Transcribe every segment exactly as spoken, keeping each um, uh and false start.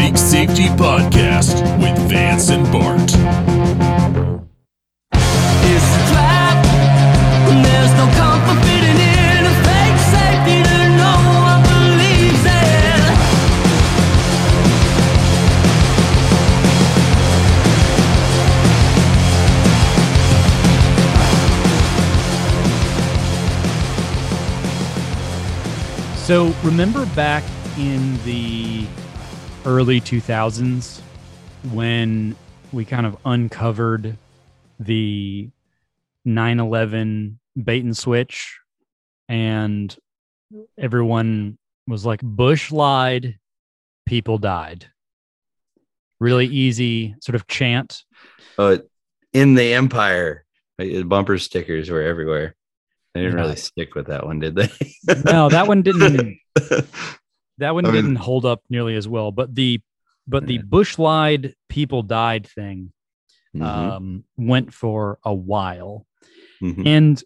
Fake Safety Podcast with Vance and Bart. It's a trap, and there's no comfort fitting in a fake safety that no one believes in. So remember back in the early two thousands when we kind of uncovered the nine eleven bait and switch, and everyone was like, Bush lied, people died. Really easy sort of chant. Uh, in the empire, like, bumper stickers were everywhere. They didn't no. really stick with that one, did they? No, that one didn't. That one I mean, didn't hold up nearly as well, but the but the Bush lied, people died thing mm-hmm. um, went for a while, mm-hmm. and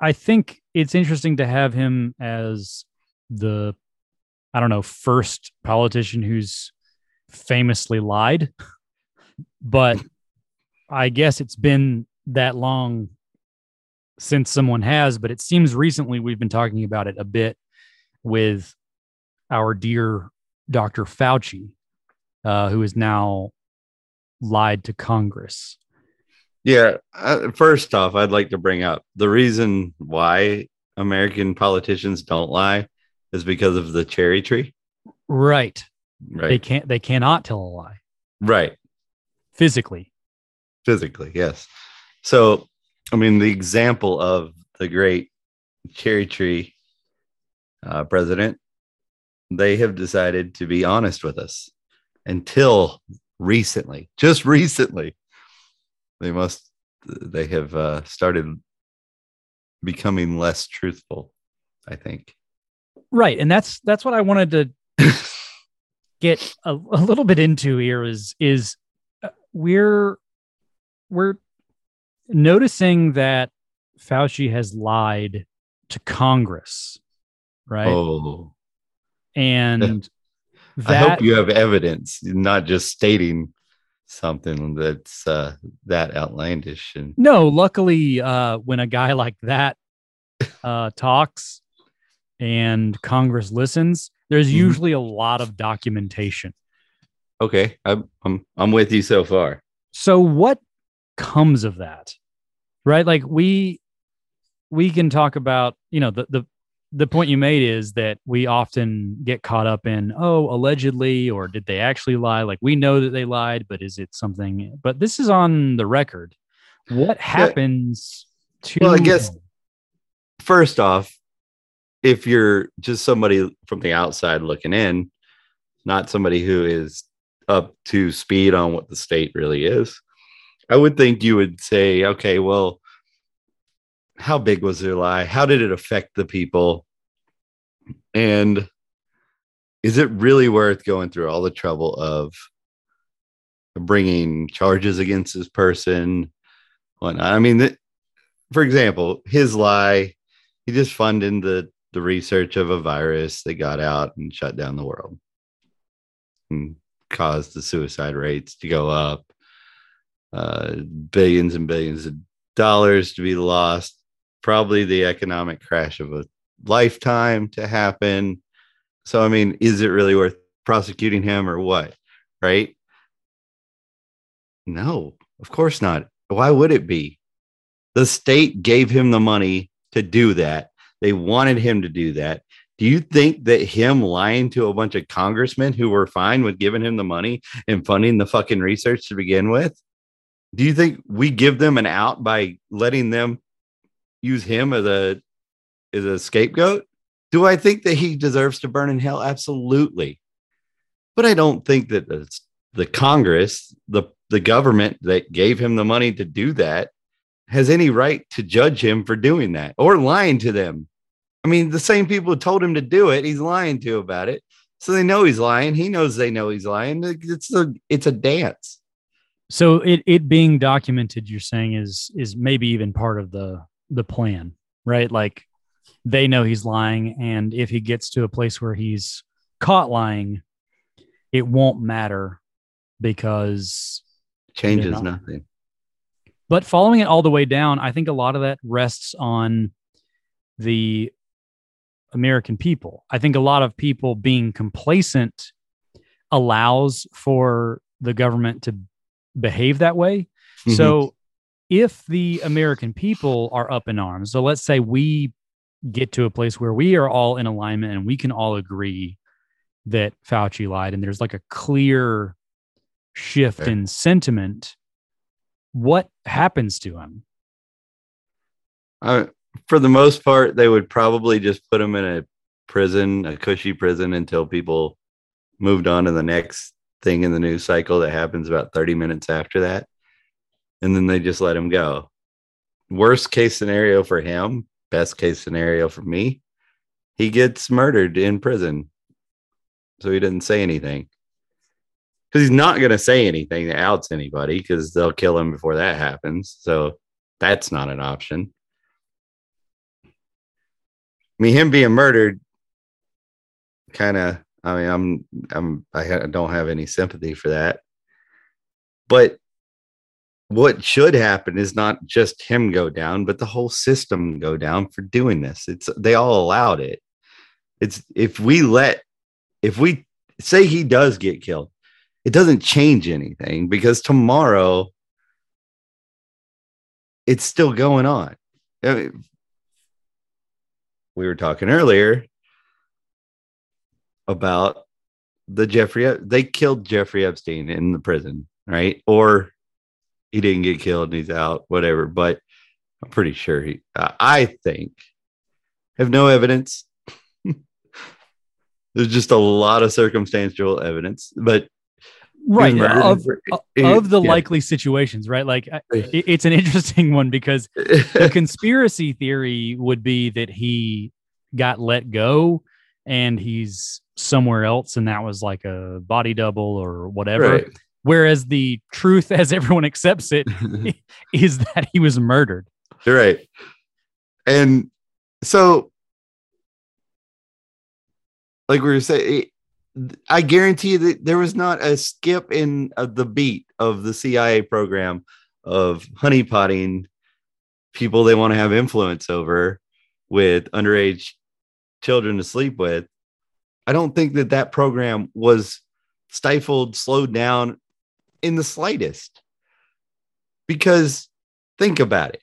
I think it's interesting to have him as the I don't know first politician who's famously lied, but I guess it's been that long since someone has. But it seems recently we've been talking about it a bit with our dear Doctor Fauci, uh, who has now lied to Congress. Yeah. Uh, first off, I'd like to bring up the reason why American politicians don't lie is because of the cherry tree. Right. Right. They can't, they cannot tell a lie. Right. Physically. Physically. Yes. So, I mean, the example of the great cherry tree uh, president, they have decided to be honest with us until recently, just recently. They must, they have uh, started becoming less truthful, I think. Right. And that's, that's what I wanted to get a, a little bit into here is, is uh, we're, we're noticing that Fauci has lied to Congress, right? Oh. And that, I hope you have evidence, not just stating something that's uh, that outlandish. And no, luckily, uh, when a guy like that uh, talks and Congress listens, there's mm-hmm. usually a lot of documentation. Okay, I'm, I'm I'm with you so far. So what comes of that, right? Like we we can talk about, you know, the the. The point you made is that we often get caught up in, oh, allegedly, or did they actually lie? Like we know that they lied, but is it something? But this is on the record. What happens to? Well, I guess first off, if you're just somebody from the outside looking in, not somebody who is up to speed on what the state really is, I would think you would say, okay, well, how big was their lie? How did it affect the people? And is it really worth going through all the trouble of bringing charges against this person? Whatnot? I mean, th- for example, his lie, he just funded the, the research of a virus that got out and shut down the world and caused the suicide rates to go up, uh, billions and billions of dollars to be lost. Probably the economic crash of a lifetime to happen. So, I mean, is it really worth prosecuting him or what? Right? No, of course not. Why would it be? The state gave him the money to do that. They wanted him to do that. Do you think that him lying to a bunch of congressmen who were fine with giving him the money and funding the fucking research to begin with? Do you think we give them an out by letting them use him as a as a scapegoat? Do I think that he deserves to burn in hell? Absolutely. But I don't think that the, the Congress, the, the government that gave him the money to do that has any right to judge him for doing that or lying to them. I mean, the same people who told him to do it, he's lying to about it. So they know he's lying. He knows they know he's lying. It's a, it's a dance. So it, it being documented, you're saying is is maybe even part of the the plan, right? Like they know he's lying, and if he gets to a place where he's caught lying, it won't matter because changes not. nothing. But following it all the way down, I think a lot of that rests on the American people. I think a lot of people being complacent allows for the government to behave that way. Mm-hmm. So if the American people are up in arms, so let's say we get to a place where we are all in alignment and we can all agree that Fauci lied and there's like a clear shift okay. in sentiment, what happens to him? Uh, for the most part, they would probably just put him in a prison, a cushy prison, until people moved on to the next thing in the news cycle that happens about thirty minutes after that. And then they just let him go. Worst case scenario for him, best case scenario for me, he gets murdered in prison. So he didn't say anything. Because he's not going to say anything that outs anybody because they'll kill him before that happens. So that's not an option. I mean, him being murdered kind of, I mean, I'm, I'm, I ha- don't have any sympathy for that. But what should happen is not just him go down, but the whole system go down for doing this. It's, they all allowed it. It's, if we let, if we say he does get killed, it doesn't change anything because tomorrow it's still going on. I mean, we were talking earlier about the Jeffrey. They killed Jeffrey Epstein in the prison, right? Or he didn't get killed and he's out, whatever. But I'm pretty sure he, I think, have no evidence. There's just a lot of circumstantial evidence, but right of, of the yeah. likely situations, right? Like it's an interesting one because the conspiracy theory would be that he got let go and he's somewhere else and that was like a body double or whatever, right. Whereas the truth as everyone accepts it is that he was murdered, right? And so like we were saying, it, I guarantee that there was not a skip in uh, the beat of the C I A program of honeypotting people they want to have influence over with underage children to sleep with. I don't think that that program was stifled, slowed down in the slightest. Because think about it.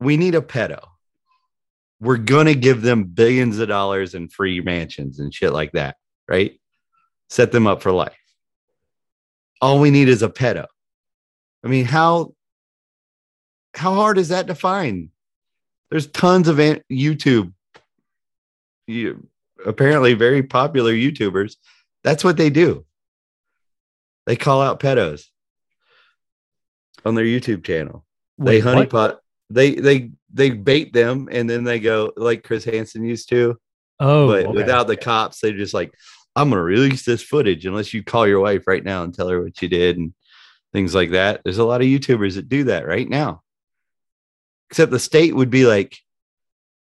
We need a pedo. We're going to give them billions of dollars in free mansions and shit like that, right? Set them up for life. All we need is a pedo. I mean, how, how hard is that to find? There's tons of YouTube, you, apparently very popular YouTubers. That's what they do. They call out pedos on their YouTube channel. Wait, they honeypot. What? They, they, They bait them and then they go like Chris Hansen used to. Oh, but okay. without the cops, they're just like, I'm going to release this footage unless you call your wife right now and tell her what you did and things like that. There's a lot of YouTubers that do that right now. Except the state would be like,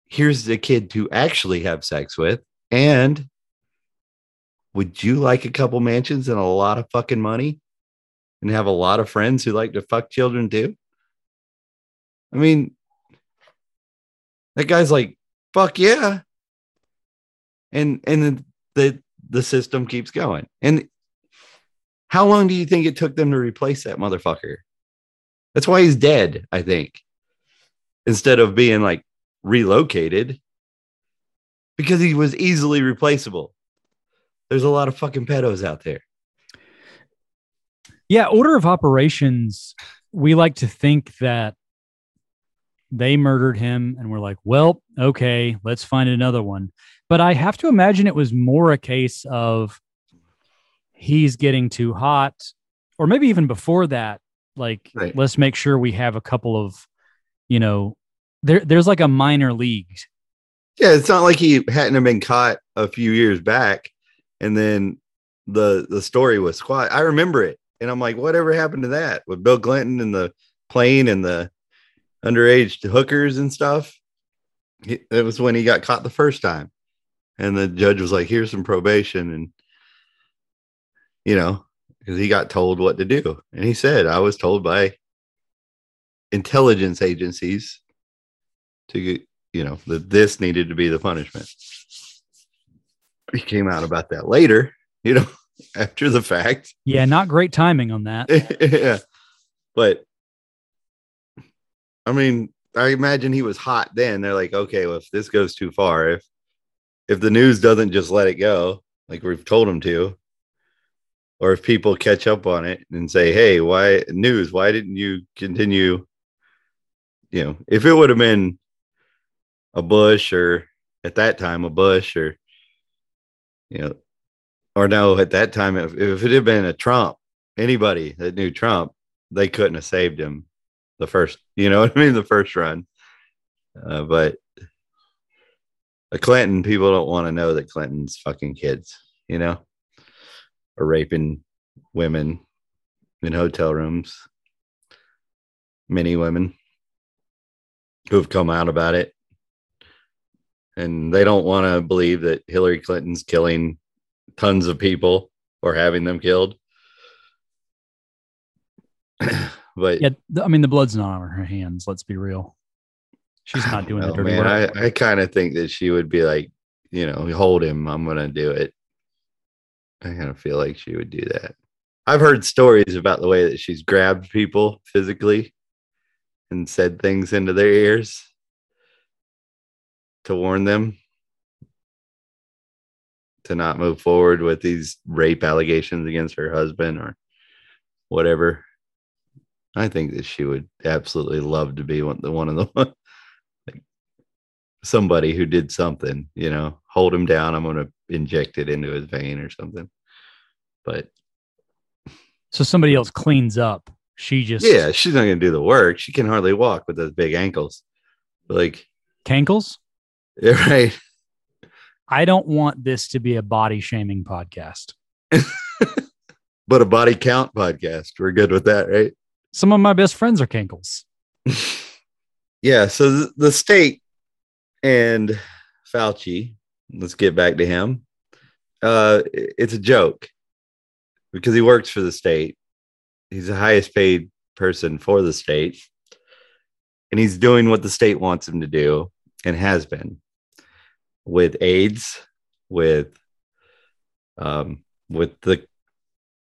here's the kid to actually have sex with. And would you like a couple mansions and a lot of fucking money and have a lot of friends who like to fuck children too? I mean, that guy's like, fuck yeah. And and the the system keeps going. And how long do you think it took them to replace that motherfucker? That's why he's dead, I think. Instead of being like relocated. Because he was easily replaceable. There's a lot of fucking pedos out there. Yeah, order of operations, we like to think that they murdered him and we're like, well, okay, let's find another one. But I have to imagine it was more a case of he's getting too hot, or maybe even before that, like, right. Let's make sure we have a couple of, you know, there, there's like a minor league. Yeah. It's not like he hadn't been caught a few years back. And then the, the story was squat. I remember it. And I'm like, whatever happened to that with Bill Clinton and the plane and the underage hookers and stuff. It was when he got caught the first time. And the judge was like, here's some probation. And you know, because he got told what to do. And he said, I was told by intelligence agencies to, you know, that this needed to be the punishment. He came out about that later, you know, after the fact. Yeah, not great timing on that. Yeah. But, I mean, I imagine he was hot then. They're like, okay, well, if this goes too far, if if the news doesn't just let it go, like we've told them to, or if people catch up on it and say, hey, why news? Why didn't you continue? You know, if it would have been a Bush or at that time, a Bush or, you know, or no, at that time, if, if it had been a Trump, anybody that knew Trump, they couldn't have saved him. The first, you know what I mean? The first run. Uh, but a Clinton, people don't want to know that Clinton's fucking kids, you know, or raping women in hotel rooms. Many women who have come out about it. And they don't want to believe that Hillary Clinton's killing tons of people or having them killed. But yeah, I mean, the blood's not on her hands. Let's be real. She's not doing know, the dirty man, work. I, I kind of think that she would be like, you know, hold him. I'm going to do it. I kind of feel like she would do that. I've heard stories about the way that she's grabbed people physically and said things into their ears to warn them to not move forward with these rape allegations against her husband or whatever. I think that she would absolutely love to be one, the one of the one, like somebody who did something, you know, hold him down. I'm going to inject it into his vein or something. But so somebody else cleans up. She just, yeah, she's not going to do the work. She can hardly walk with those big ankles, like cankles. Yeah, right. I don't want this to be a body shaming podcast, but a body count podcast. We're good with that, right? Some of my best friends are cankles. Yeah. So th- the state and Fauci, let's get back to him. Uh, it's a joke because he works for the state. He's the highest paid person for the state. And he's doing what the state wants him to do and has been with AIDS, with, um, with the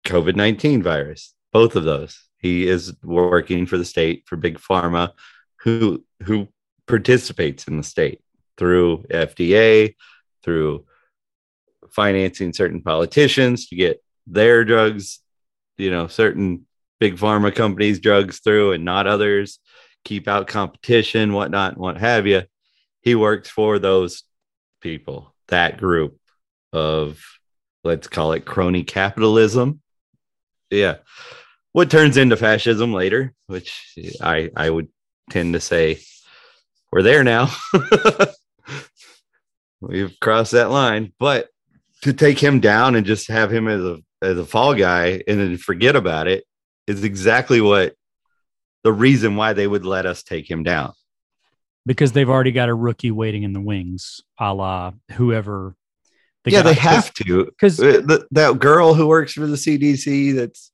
COVID nineteen virus, both of those. He is working for the state, for Big Pharma, who who participates in the state through F D A, through financing certain politicians to get their drugs, you know, certain Big Pharma companies' drugs through and not others, keep out competition, whatnot, what have you. He works for those people, that group of, let's call it crony capitalism. Yeah. What turns into fascism later, which I, I would tend to say we're there now. We've crossed that line. But to take him down and just have him as a as a fall guy and then forget about it is exactly what the reason why they would let us take him down. Because they've already got a rookie waiting in the wings, a la whoever. They yeah, got. they have to. Because that girl who works for the C D C that's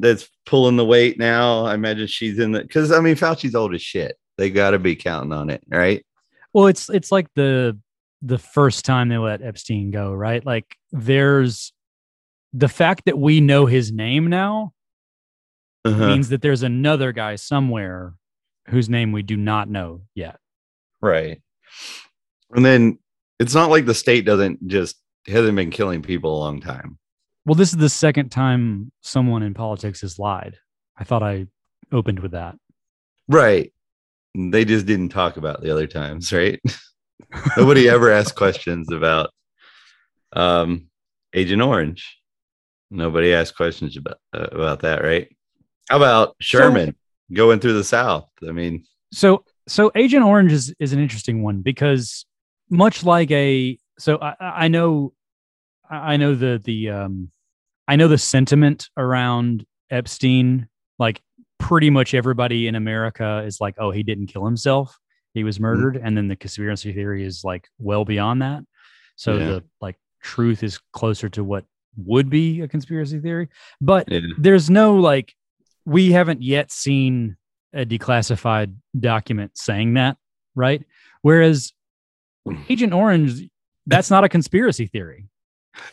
that's pulling the weight now. I imagine she's in the, because I mean, Fauci's old as shit. They got to be counting on it, right? Well, it's it's like the the first time they let Epstein go, right? Like, there's the fact that we know his name now uh-huh. means that there's another guy somewhere whose name we do not know yet, right? And then it's not like the state doesn't just hasn't been killing people a long time. Well, this is the second time someone in politics has lied. I thought I opened with that. Right. They just didn't talk about the other times, right? Nobody ever asked questions about um, Agent Orange. Nobody asked questions about, uh, about that, right? How about Sherman so, going through the South? I mean... So so Agent Orange is, is an interesting one because much like a... So I, I know... I know the the um, I know the sentiment around Epstein. Like pretty much everybody in America is like, "Oh, he didn't kill himself; he was murdered." Mm-hmm. And then the conspiracy theory is like well beyond that. So yeah. the like truth is closer to what would be a conspiracy theory, but yeah. there's no, like, we haven't yet seen a declassified document saying that, right? Whereas Agent Orange, that's not a conspiracy theory.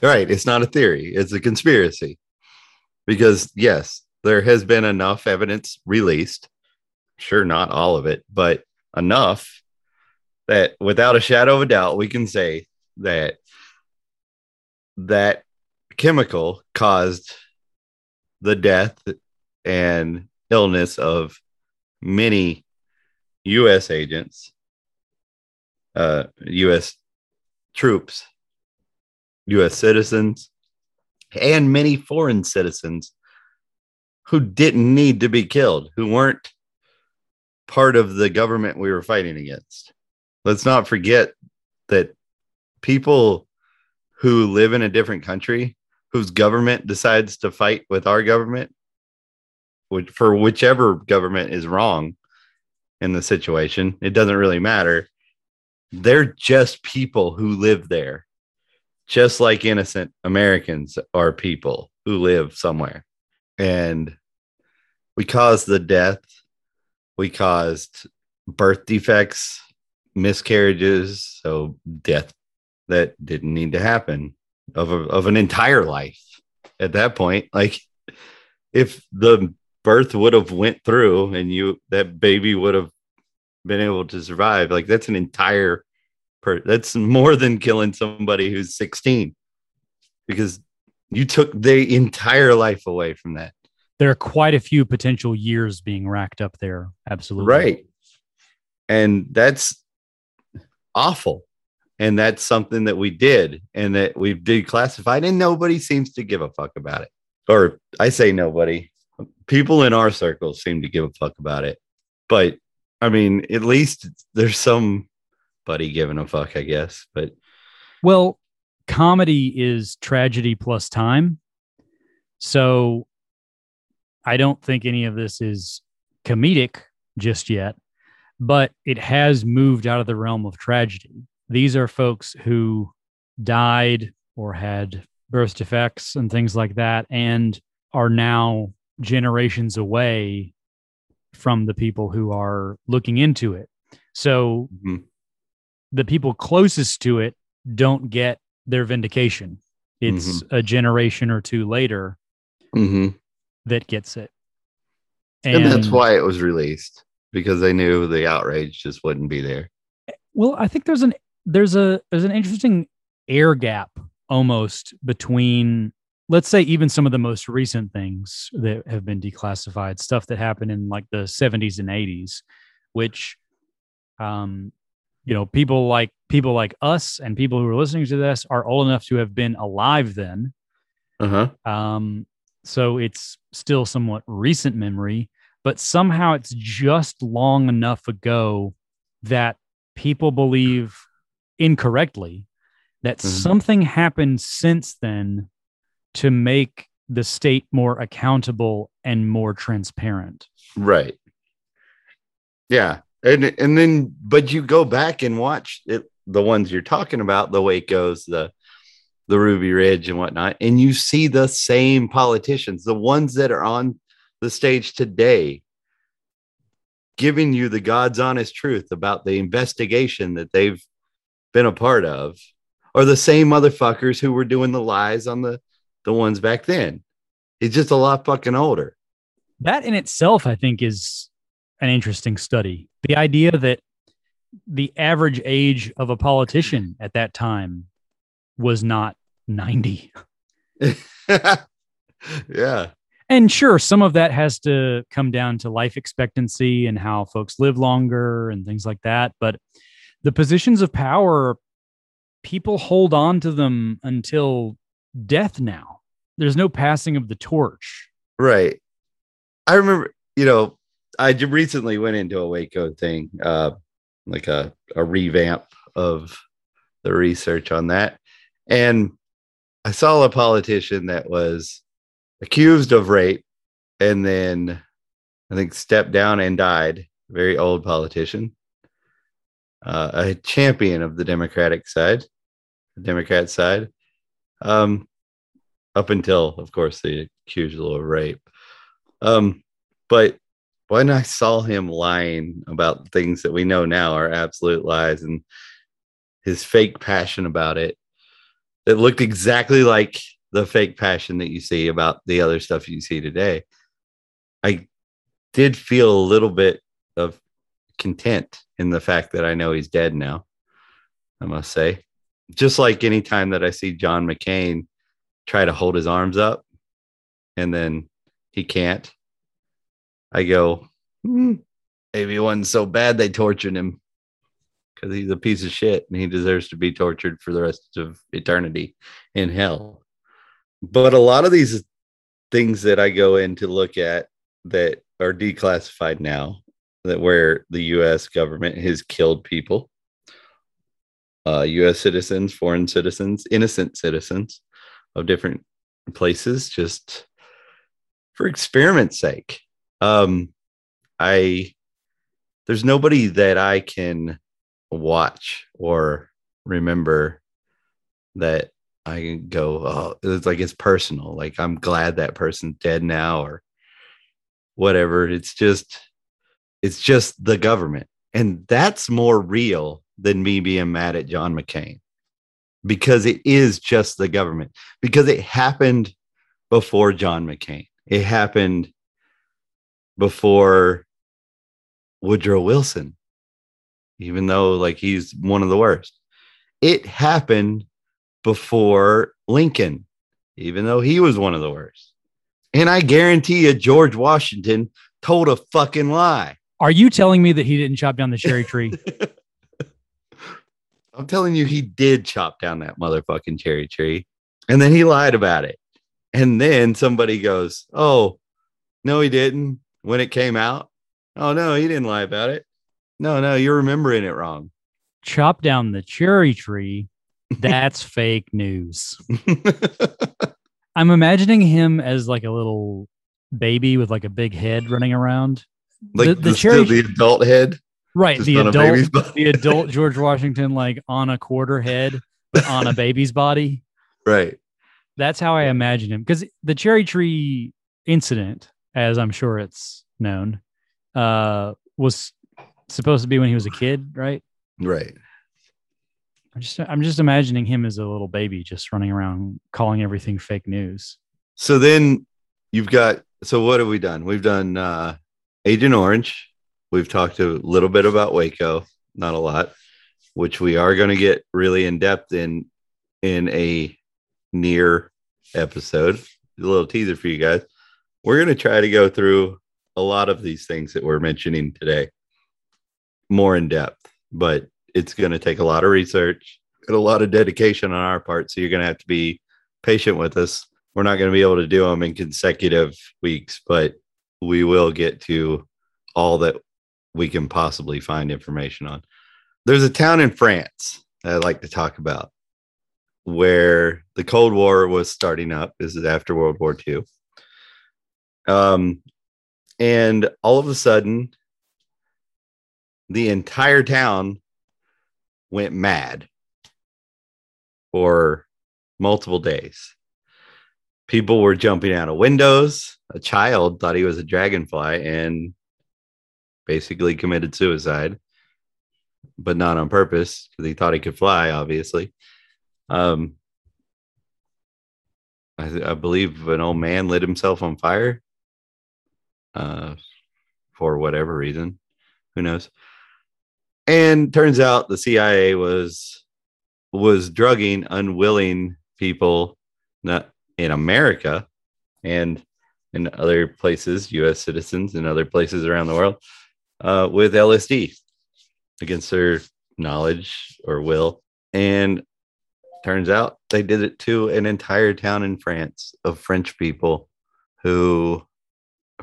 Right. It's not a theory. It's a conspiracy. Because, yes, there has been enough evidence released. Sure, not all of it, but enough that without a shadow of a doubt, we can say that that chemical caused the death and illness of many U S agents, uh, U S troops, U S citizens, and many foreign citizens who didn't need to be killed, who weren't part of the government we were fighting against. Let's not forget that people who live in a different country, whose government decides to fight with our government, which, for whichever government is wrong in the situation, it doesn't really matter. They're just people who live there. Just like innocent Americans are people who live somewhere. And we caused the death. We caused birth defects, miscarriages, so death that didn't need to happen of a, of an entire life at that point. Like, if the birth would have went through and you that baby would have been able to survive, like, that's an entire per- that's more than killing somebody who's sixteen, because you took their entire life away from that. There are quite a few potential years being racked up there. Absolutely. Right. And that's awful. And that's something that we did and that we've declassified, and nobody seems to give a fuck about it. Or I say nobody. People in our circle seem to give a fuck about it. But I mean, at least there's somebody giving a fuck, I guess. But well, comedy is tragedy plus time. So I don't think any of this is comedic just yet, but it has moved out of the realm of tragedy. These are folks who died or had birth defects and things like that, and are now generations away from the people who are looking into it. So mm-hmm. the people closest to it don't get their vindication. It's mm-hmm. a generation or two later. Mm-hmm. That gets it. And, and that's why it was released, because they knew the outrage just wouldn't be there. Well, I think there's an there's a there's an interesting air gap almost between, let's say, even some of the most recent things that have been declassified, stuff that happened in like the seventies and eighties, which um you know, people like people like us and people who are listening to this are old enough to have been alive then. Uh-huh. Um So it's still somewhat recent memory, but somehow it's just long enough ago that people believe incorrectly that mm-hmm. something happened since then to make the state more accountable and more transparent. Right. Yeah. And and then, but you go back and watch it, the ones you're talking about, the way it goes, the the Ruby Ridge and whatnot, and you see the same politicians, the ones that are on the stage today, giving you the God's honest truth about the investigation that they've been a part of, are the same motherfuckers who were doing the lies on the, the ones back then. It's just a lot fucking older. That in itself, I think, is an interesting study. The idea that the average age of a politician at that time was not ninety. Yeah. And sure, some of that has to come down to life expectancy and how folks live longer and things like that. But the positions of power, people hold on to them until death now. There's no passing of the torch. Right. I remember, you know, I recently went into a Waco thing, uh, like a, a revamp of the research on that. And I saw a politician that was accused of rape and then I think stepped down and died. Very old politician, uh, a champion of the Democratic side, the Democrat side. Um, up until, of course, the accusal of rape. Um, but when I saw him lying about things that we know now are absolute lies, and his fake passion about it, it looked exactly like the fake passion that you see about the other stuff you see today. I did feel a little bit of content in the fact that I know he's dead now, I must say. Just like any time that I see John McCain try to hold his arms up and then he can't, I go, hmm, maybe it wasn't so bad they tortured him, because he's a piece of shit and he deserves to be tortured for the rest of eternity in hell. But a lot of these things that I go in to look at that are declassified now, that where the U S government has killed people, uh, U S citizens, foreign citizens, innocent citizens of different places, just for experiment's sake. Um, I, there's nobody that I can watch or remember that I can go, oh, it's like, it's personal. Like, I'm glad that person's dead now or whatever. It's just, it's just the government. And that's more real than me being mad at John McCain, because it is just the government, because it happened before John McCain. It happened before Woodrow Wilson, even though like he's one of the worst. It happened before Lincoln, even though he was one of the worst. And I guarantee you George Washington told a fucking lie. Are you telling me that he didn't chop down the cherry tree? I'm telling you, he did chop down that motherfucking cherry tree. And then he lied about it. And then somebody goes, oh, no, he didn't. When it came out, oh, no, he didn't lie about it. No, no, you're remembering it wrong. Chop down the cherry tree. That's fake news. I'm imagining him as like a little baby with like a big head running around. Like the, the, the, cherry the adult head. Right. The adult, the adult George Washington, like on a quarter head, but on a baby's body. Right. That's how I imagine him. Because the cherry tree incident, as I'm sure it's known, uh, was supposed to be when he was a kid, right? Right. I'm just, I'm just imagining him as a little baby just running around calling everything fake news. So then you've got, so what have we done? We've done uh, Agent Orange. We've talked a little bit about Waco, not a lot, which we are going to get really in depth in, in a near episode. A little teaser for you guys. We're going to try to go through a lot of these things that we're mentioning today more in depth, but it's going to take a lot of research and a lot of dedication on our part. So you're going to have to be patient with us. We're not going to be able to do them in consecutive weeks, but we will get to all that we can possibly find information on. There's a town in France that I'd like to talk about where the Cold War was starting up. This is after World War Two. Um, and all of a sudden, the entire town went mad for multiple days. People were jumping out of windows. A child thought he was a dragonfly and basically committed suicide, but not on purpose, because he thought he could fly, obviously. Um, I, I believe an old man lit himself on fire uh, for whatever reason. Who knows? And turns out the C I A was was drugging unwilling people not in America and in other places, U S citizens and other places around the world, uh, with L S D against their knowledge or will. And turns out they did it to an entire town in France of French people who,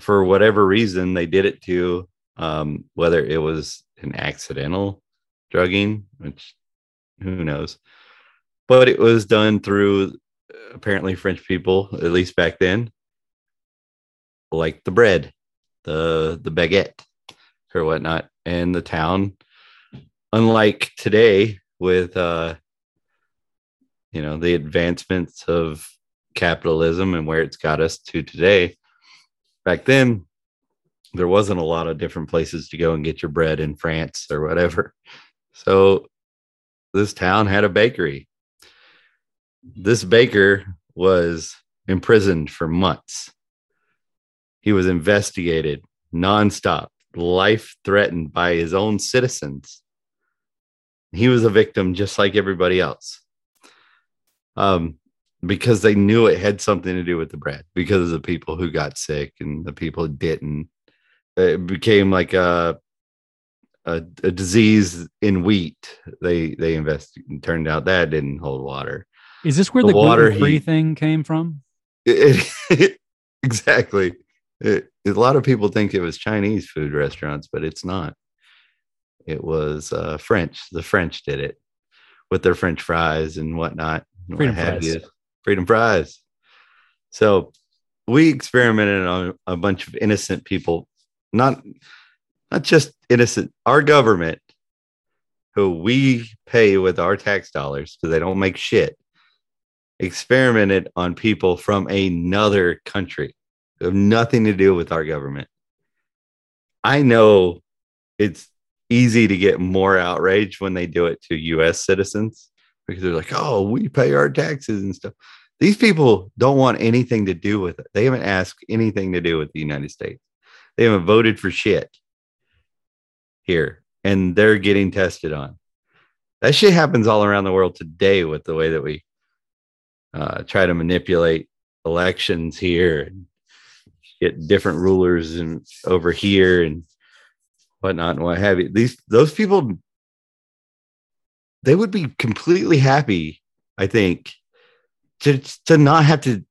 for whatever reason, they did it to, um, whether it was an accidental drugging, which who knows, but it was done through apparently French people, at least back then, like the bread, the the baguette or whatnot. And the town, unlike today with uh you know the advancements of capitalism and where it's got us to today. Back then, there wasn't a lot of different places to go and get your bread in France or whatever. So this town had a bakery. This baker was imprisoned for months. He was investigated nonstop, life threatened by his own citizens. He was a victim just like everybody else. Um, because they knew it had something to do with the bread, because of the people who got sick and the people who didn't. It became like a a, a disease in wheat. They they invested and turned out that didn't hold water. Is this where the, the gluten-free thing came from? It, it, it, exactly. It, a lot of people think it was Chinese food restaurants, but it's not. It was uh, French. The French did it with their French fries and whatnot. And Freedom what fries. Have you. Freedom fries. So we experimented on a bunch of innocent people. Not, not just innocent. Our government, who we pay with our tax dollars because they don't make shit, experimented on people from another country who have nothing to do with our government. I know it's easy to get more outraged when they do it to U S citizens because they're like, oh, we pay our taxes and stuff. These people don't want anything to do with it. They haven't asked anything to do with the United States. They haven't voted for shit here, and they're getting tested on. That shit happens all around the world today with the way that we uh, try to manipulate elections here and get different rulers and over here and whatnot and what have you. These those people, they would be completely happy, I think, to to not have to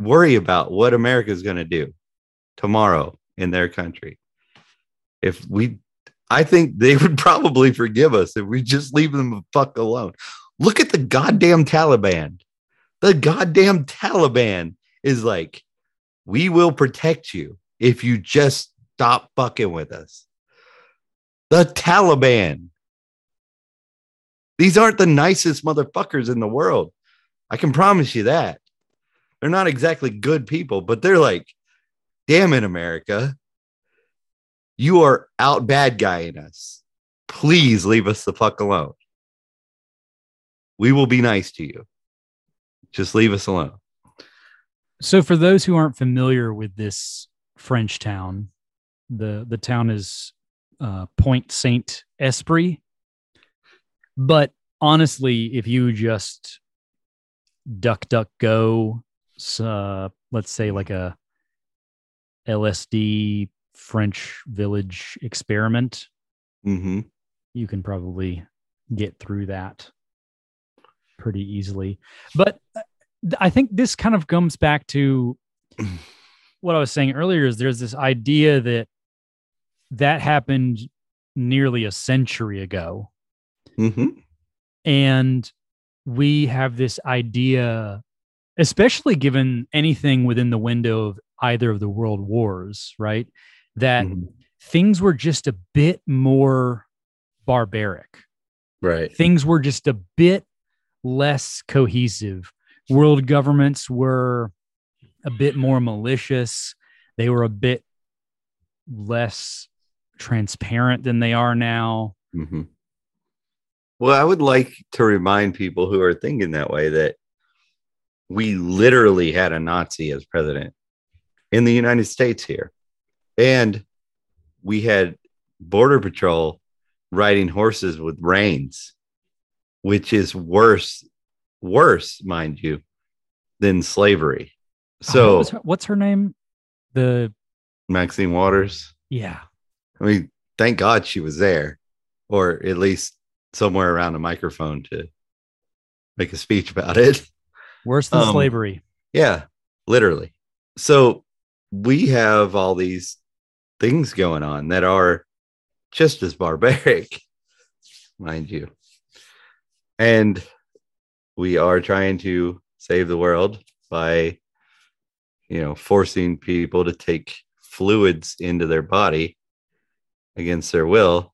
worry about what America is going to do tomorrow in their country. If we, I think they would probably forgive us if we just leave them the fuck alone. Look at the goddamn Taliban. The goddamn Taliban is like, we will protect you if you just stop fucking with us. The Taliban. These aren't the nicest motherfuckers in the world. I can promise you that. They're not exactly good people, but they're like, damn it, America. You are out bad guying us. Please leave us the fuck alone. We will be nice to you. Just leave us alone. So for those who aren't familiar with this French town, the, the town is uh, Pont Saint Esprit. But honestly, if you just duck, duck, go, uh, let's say like a L S D French village experiment. Mm-hmm. You can probably get through that pretty easily. But I think this kind of comes back to what I was saying earlier is there's this idea that that happened nearly a century ago. Mm-hmm. And we have this idea, especially given anything within the window of either of the world wars, right? That mm-hmm. things were just a bit more barbaric, right? Things were just a bit less cohesive. World governments were a bit more malicious. They were a bit less transparent than they are now. Mm-hmm. Well, I would like to remind people who are thinking that way that we literally had a Nazi as president in the United States here. And we had Border Patrol riding horses with reins, which is worse, worse, mind you, than slavery. So oh, what's, her, what's her name? The Maxine Waters. Yeah. I mean, thank God she was there, or at least somewhere around a microphone to make a speech about it. Worse than um, slavery. Yeah, literally. So we have all these things going on that are just as barbaric, mind you. And we are trying to save the world by, you know, forcing people to take fluids into their body against their will.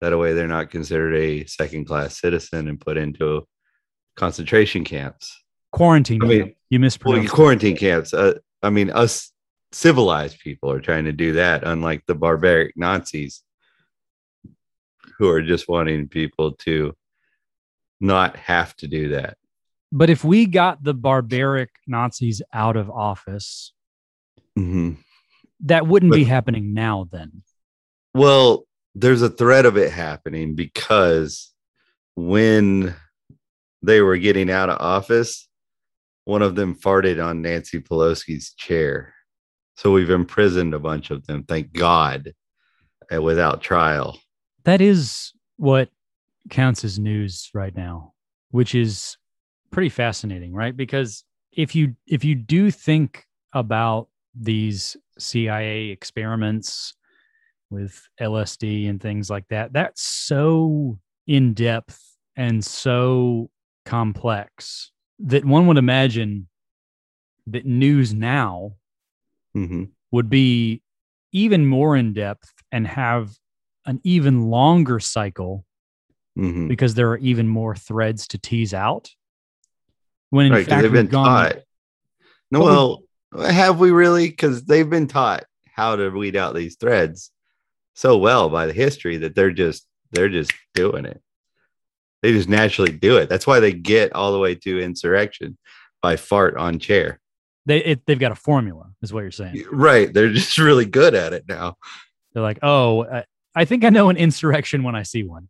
That way they're not considered a second-class citizen and put into concentration camps. Quarantine. I mean, you mispronounced well, quarantine it. Camps. Uh, I mean, us civilized people are trying to do that, unlike the barbaric Nazis who are just wanting people to not have to do that. But if we got the barbaric Nazis out of office, mm-hmm. that wouldn't but, be happening now then. Well, there's a threat of it happening because when they were getting out of office, one of them farted on Nancy Pelosi's chair. So we've imprisoned a bunch of them, thank God, and without trial. That is what counts as news right now, which is pretty fascinating, right? Because if you if you do think about these C I A experiments with L S D and things like that, that's so in depth and so complex that one would imagine that news now mm-hmm. would be even more in depth and have an even longer cycle mm-hmm. because there are even more threads to tease out. When in right, fact, they've been gone, taught. No, well, we, have we really? Because they've been taught how to weed out these threads so well by the history that they're just they're just doing it. They just naturally do it. That's why they get all the way to insurrection by fart on chair. They it, they've got a formula, is what you're saying, right? They're just really good at it now. They're like, oh, I, I think I know an insurrection when I see one,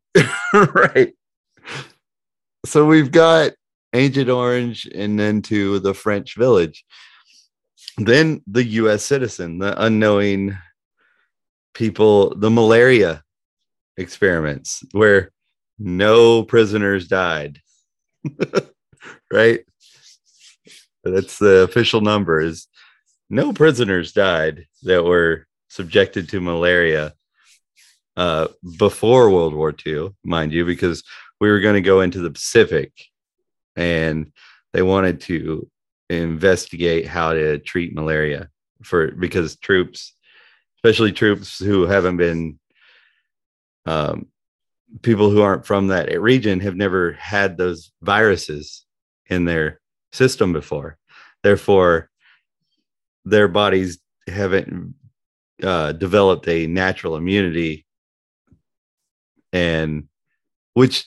right? So we've got Agent Orange, and then to the French Village. Then the U S citizen, the unknowing people, the malaria experiments where no prisoners died, right? That's the official number, is no prisoners died that were subjected to malaria uh, before World War Two, mind you, because we were going to go into the Pacific. And they wanted to investigate how to treat malaria for because troops, especially troops who haven't been, um, people who aren't from that region have never had those viruses in their system before. Therefore, their bodies haven't uh, developed a natural immunity, and which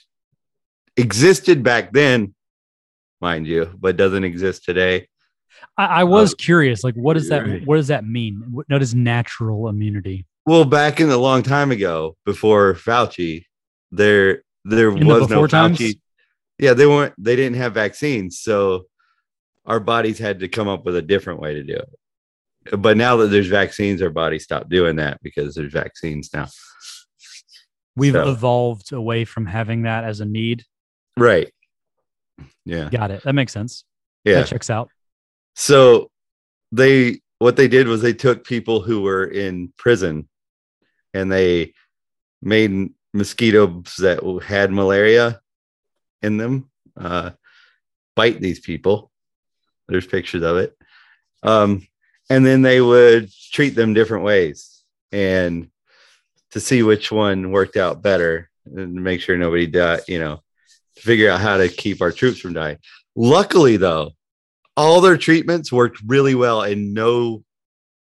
existed back then, mind you, but doesn't exist today. I, I was uh, curious, like, what does that, what does that mean? What, what is natural immunity? Well, back in the long time ago, before Fauci, there there in was the no Fauci. Times? Yeah, they weren't. They didn't have vaccines, so our bodies had to come up with a different way to do it. But now that there's vaccines, our bodies stopped doing that because there's vaccines now. We've so. evolved away from having that as a need, right? Yeah. Got it. That makes sense. Yeah. That checks out. So they, what they did was they took people who were in prison and they made mosquitoes that had malaria in them, uh, bite these people. There's pictures of it. Um, and then they would treat them different ways and to see which one worked out better and make sure nobody died, you know, figure out how to keep our troops from dying. Luckily, though, all their treatments worked really well and no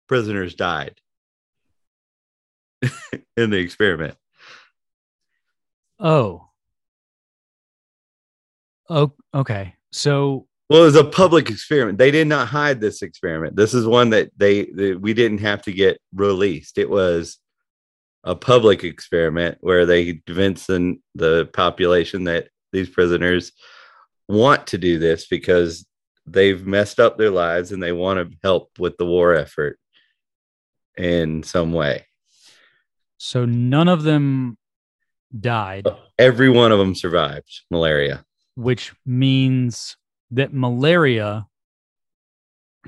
prisoners died in the experiment. Oh. Oh, okay. So, well, it was a public experiment. They did not hide this experiment. This is one that they, that we didn't have to get released. It was a public experiment where they convinced the, the population that these prisoners want to do this because they've messed up their lives and they want to help with the war effort in some way. So none of them died. Every one of them survived malaria, which means that malaria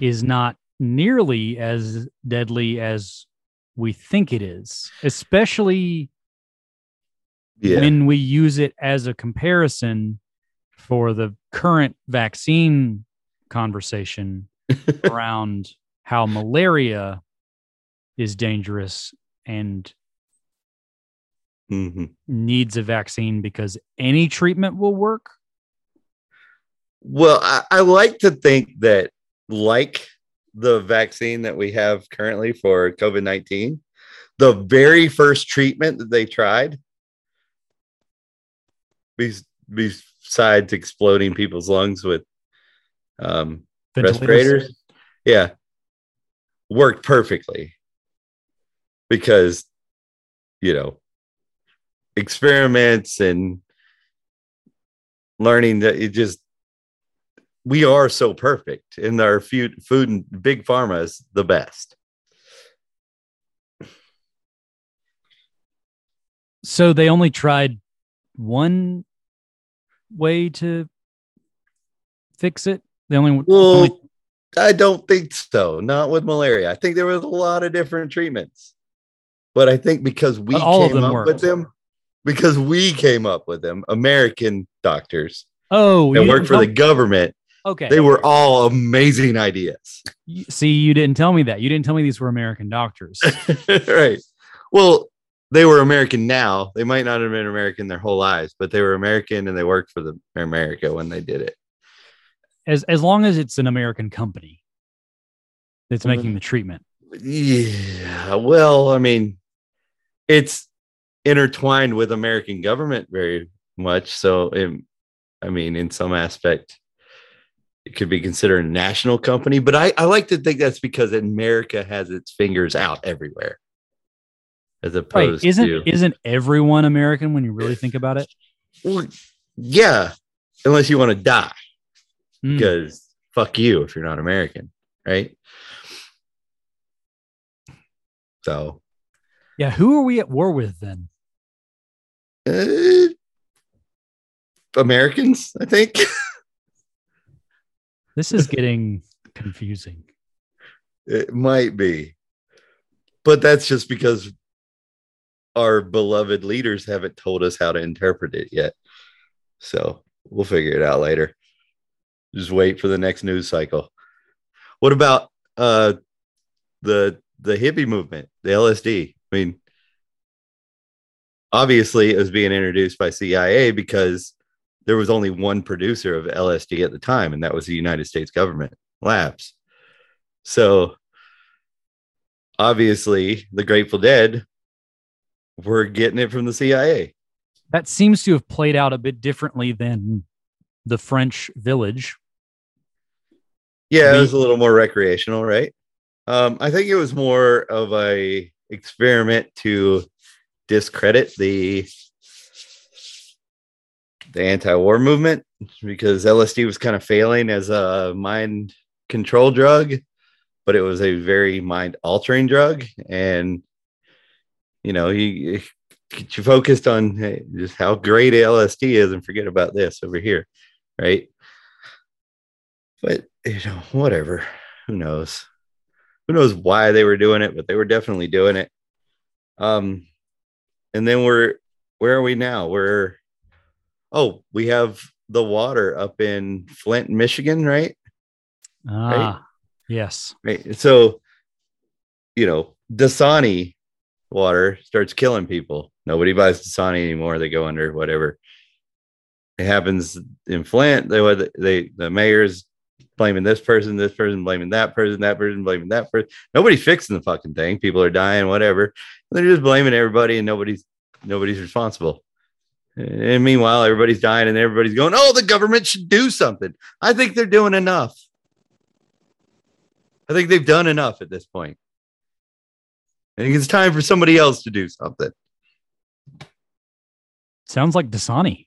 is not nearly as deadly as we think it is, especially yeah. when we use it as a comparison for the current vaccine conversation around how malaria is dangerous and mm-hmm. needs a vaccine because any treatment will work. Well, I, I like to think that, like the vaccine that we have currently for COVID nineteen, the very first treatment that they tried, besides exploding people's lungs with um, respirators, yeah, worked perfectly because, you know, experiments and learning that it just, we are so perfect, and our food, food and big pharma is the best. So they only tried one way to fix it. They only well, only... I don't think so. Not with malaria. I think there was a lot of different treatments, but I think because we all came up worked. with them, because we came up with them, American doctors oh, that worked for the government. Okay. They were all amazing ideas. See, you didn't tell me that. You didn't tell me these were American doctors. Right. Well, they were American now. They might not have been American their whole lives, but they were American and they worked for the America when they did it. As as long as it's an American company that's making the treatment. Yeah. Well, I mean, it's intertwined with American government very much. So, it, I mean, in some aspect, it could be considered a national company, but I, I like to think that's because America has its fingers out everywhere. As opposed right. isn't, to isn't everyone American when you really think about it? Well, yeah, unless you want to die, mm. because fuck you if you're not American, right? So, yeah, who are we at war with then? Uh, Americans, I think. This is getting confusing. It might be, but that's just because our beloved leaders haven't told us how to interpret it yet. So we'll figure it out later. Just wait for the next news cycle. What about uh, the the hippie movement, the L S D? I mean, obviously it was being introduced by C I A because there was only one producer of L S D at the time, and that was the United States government labs. So obviously the Grateful Dead, we're getting it from the C I A. That seems to have played out a bit differently than the French Village. Yeah, it was a little more recreational, right? Um, I think it was more of a experiment to discredit the, the anti-war movement because L S D was kind of failing as a mind control drug, but it was a very mind-altering drug, and you know, you get you focused on hey, just how great L S D is and forget about this over here, right? But, you know, whatever. Who knows? Who knows why they were doing it, but they were definitely doing it. Um, and then we're, where are we now? We're, oh, we have the water up in Flint, Michigan, right? Ah, right? Yes. Right. So, you know, Dasani water starts killing people. Nobody buys Dasani anymore. They go under whatever. It happens in Flint. They they the mayor's blaming this person, this person blaming that person, that person blaming that person. Nobody's fixing the fucking thing. People are dying, whatever. They're just blaming everybody, and nobody's nobody's responsible. And meanwhile, everybody's dying, and everybody's going, "Oh, the government should do something." I think they're doing enough. I think they've done enough at this point. I think it's time for somebody else to do something. Sounds like Dasani.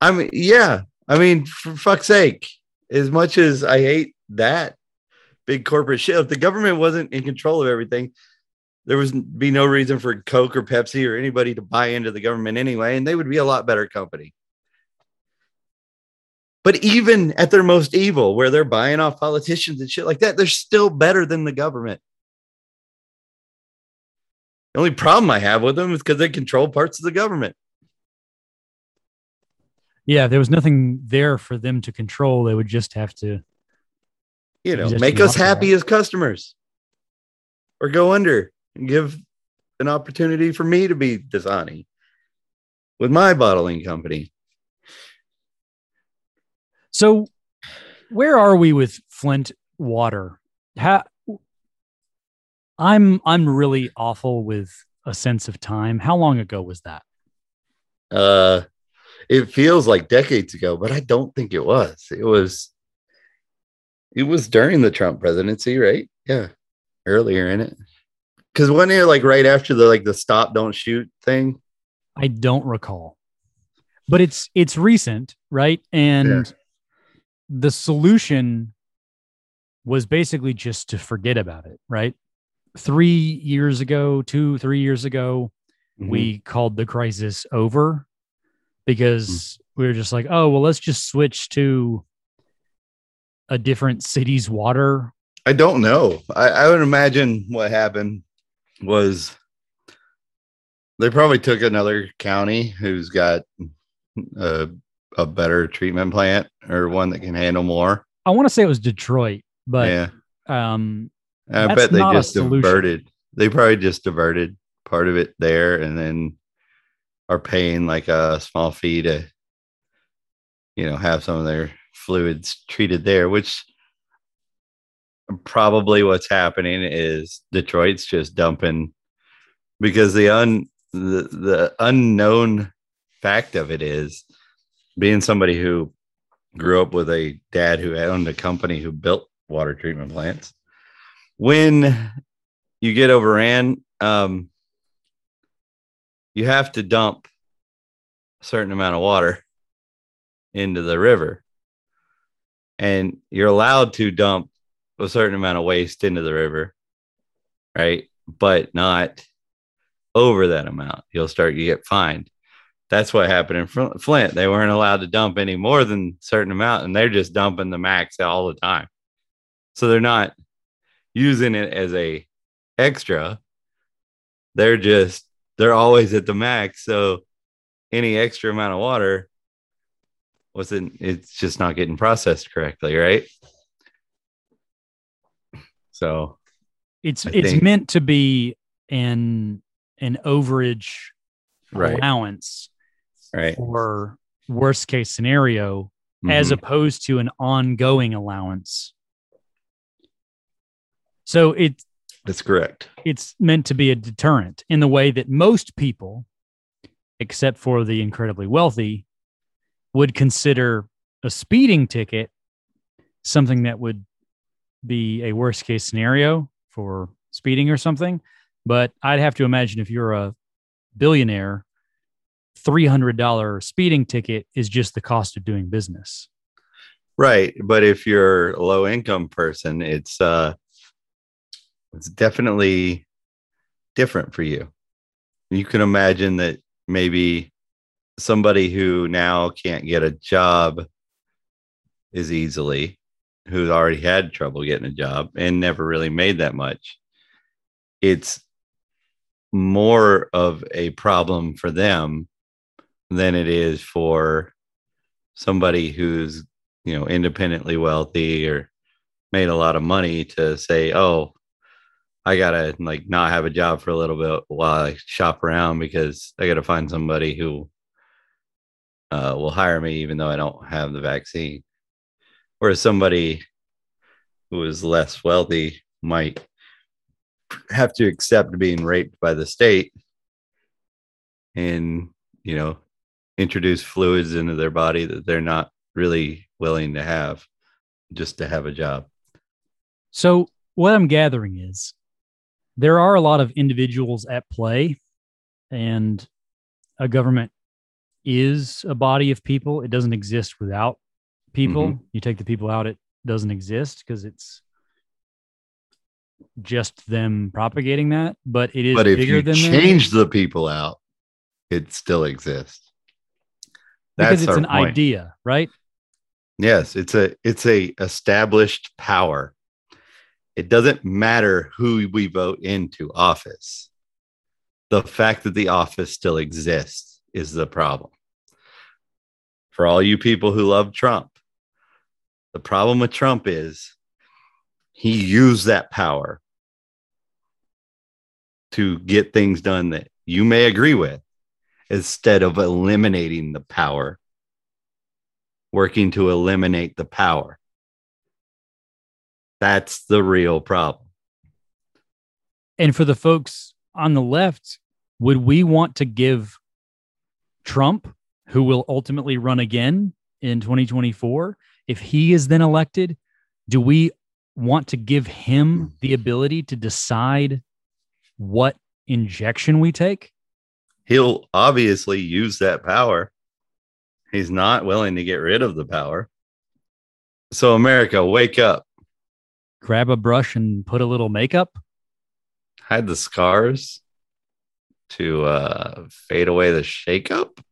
I mean, yeah. I mean, for fuck's sake, as much as I hate that big corporate shit, if the government wasn't in control of everything, there would be no reason for Coke or Pepsi or anybody to buy into the government anyway, and they would be a lot better company. But even at their most evil, where they're buying off politicians and shit like that, they're still better than the government. The only problem I have with them is because they control parts of the government. Yeah, there was nothing there for them to control. They would just have to, you know, make us happy as customers or go under and give an opportunity for me to be Dasani with my bottling company. So where are we with Flint water? How, I'm I'm really awful with a sense of time. How long ago was that? Uh, it feels like decades ago, but I don't think it was. It was it was during the Trump presidency, right? Yeah. Earlier in it. Because wasn't it like right after the like the stop don't shoot thing? I don't recall. But it's it's recent, right? And yeah. The solution was basically just to forget about it, right? Three years ago, two, three years ago, mm-hmm. we called the crisis over because mm-hmm. we were just like, oh, well, let's just switch to a different city's water. I don't know. I, I would imagine what happened was they probably took another county who's got a, a better treatment plant or one that can handle more. I want to say it was Detroit, but yeah. um, I bet they just diverted. They probably just diverted part of it there and then are paying like a small fee to, you know, have some of their fluids treated there, which probably what's happening is Detroit's just dumping because the un the, the unknown fact of it is being somebody who grew up with a dad who owned a company who built water treatment plants. When you get overran, um, you have to dump a certain amount of water into the river, and you're allowed to dump a certain amount of waste into the river, right? But not over that amount. You'll start, you get fined. That's what happened in Flint. They weren't allowed to dump any more than a certain amount, and they're just dumping the max all the time. So they're not using it as a extra. They're just, they're always at the max. So any extra amount of water wasn't, it's just not getting processed correctly, right? So it's I it's think, meant to be an an overage right. allowance right. for worst case scenario, mm-hmm. as opposed to an ongoing allowance. So it, that's correct. It's meant to be a deterrent in the way that most people, except for the incredibly wealthy, would consider a speeding ticket something that would be a worst case scenario for speeding or something. But I'd have to imagine if you're a billionaire, three hundred dollars speeding ticket is just the cost of doing business. Right. But if you're a low income person, it's, uh, it's definitely different for you. You can imagine that maybe somebody who now can't get a job is easily, who's already had trouble getting a job and never really made that much. It's more of a problem for them than it is for somebody who's, you know, independently wealthy or made a lot of money to say, oh, I gotta like not have a job for a little bit while I shop around because I gotta find somebody who uh, will hire me even though I don't have the vaccine. Whereas somebody who is less wealthy might have to accept being raped by the state and, you know, introduce fluids into their body that they're not really willing to have just to have a job. So what I'm gathering is there are a lot of individuals at play, and a government is a body of people. It doesn't exist without people. Mm-hmm. You take the people out, it doesn't exist because it's just them propagating that. But it is but if bigger you than change them. The people out, it still exists. That's because it's an point. Idea, right? Yes, it's a it's a established power. It doesn't matter who we vote into office. The fact that the office still exists is the problem. For all you people who love Trump, the problem with Trump is he used that power to get things done that you may agree with instead of eliminating the power working to eliminate the power. That's the real problem. And for the folks on the left, would we want to give Trump, who will ultimately run again in twenty twenty-four, if he is then elected, do we want to give him the ability to decide what injection we take? He'll obviously use that power. He's not willing to get rid of the power. So America, wake up. Grab a brush and put a little makeup. Hide the scars to uh, fade away the shakeup.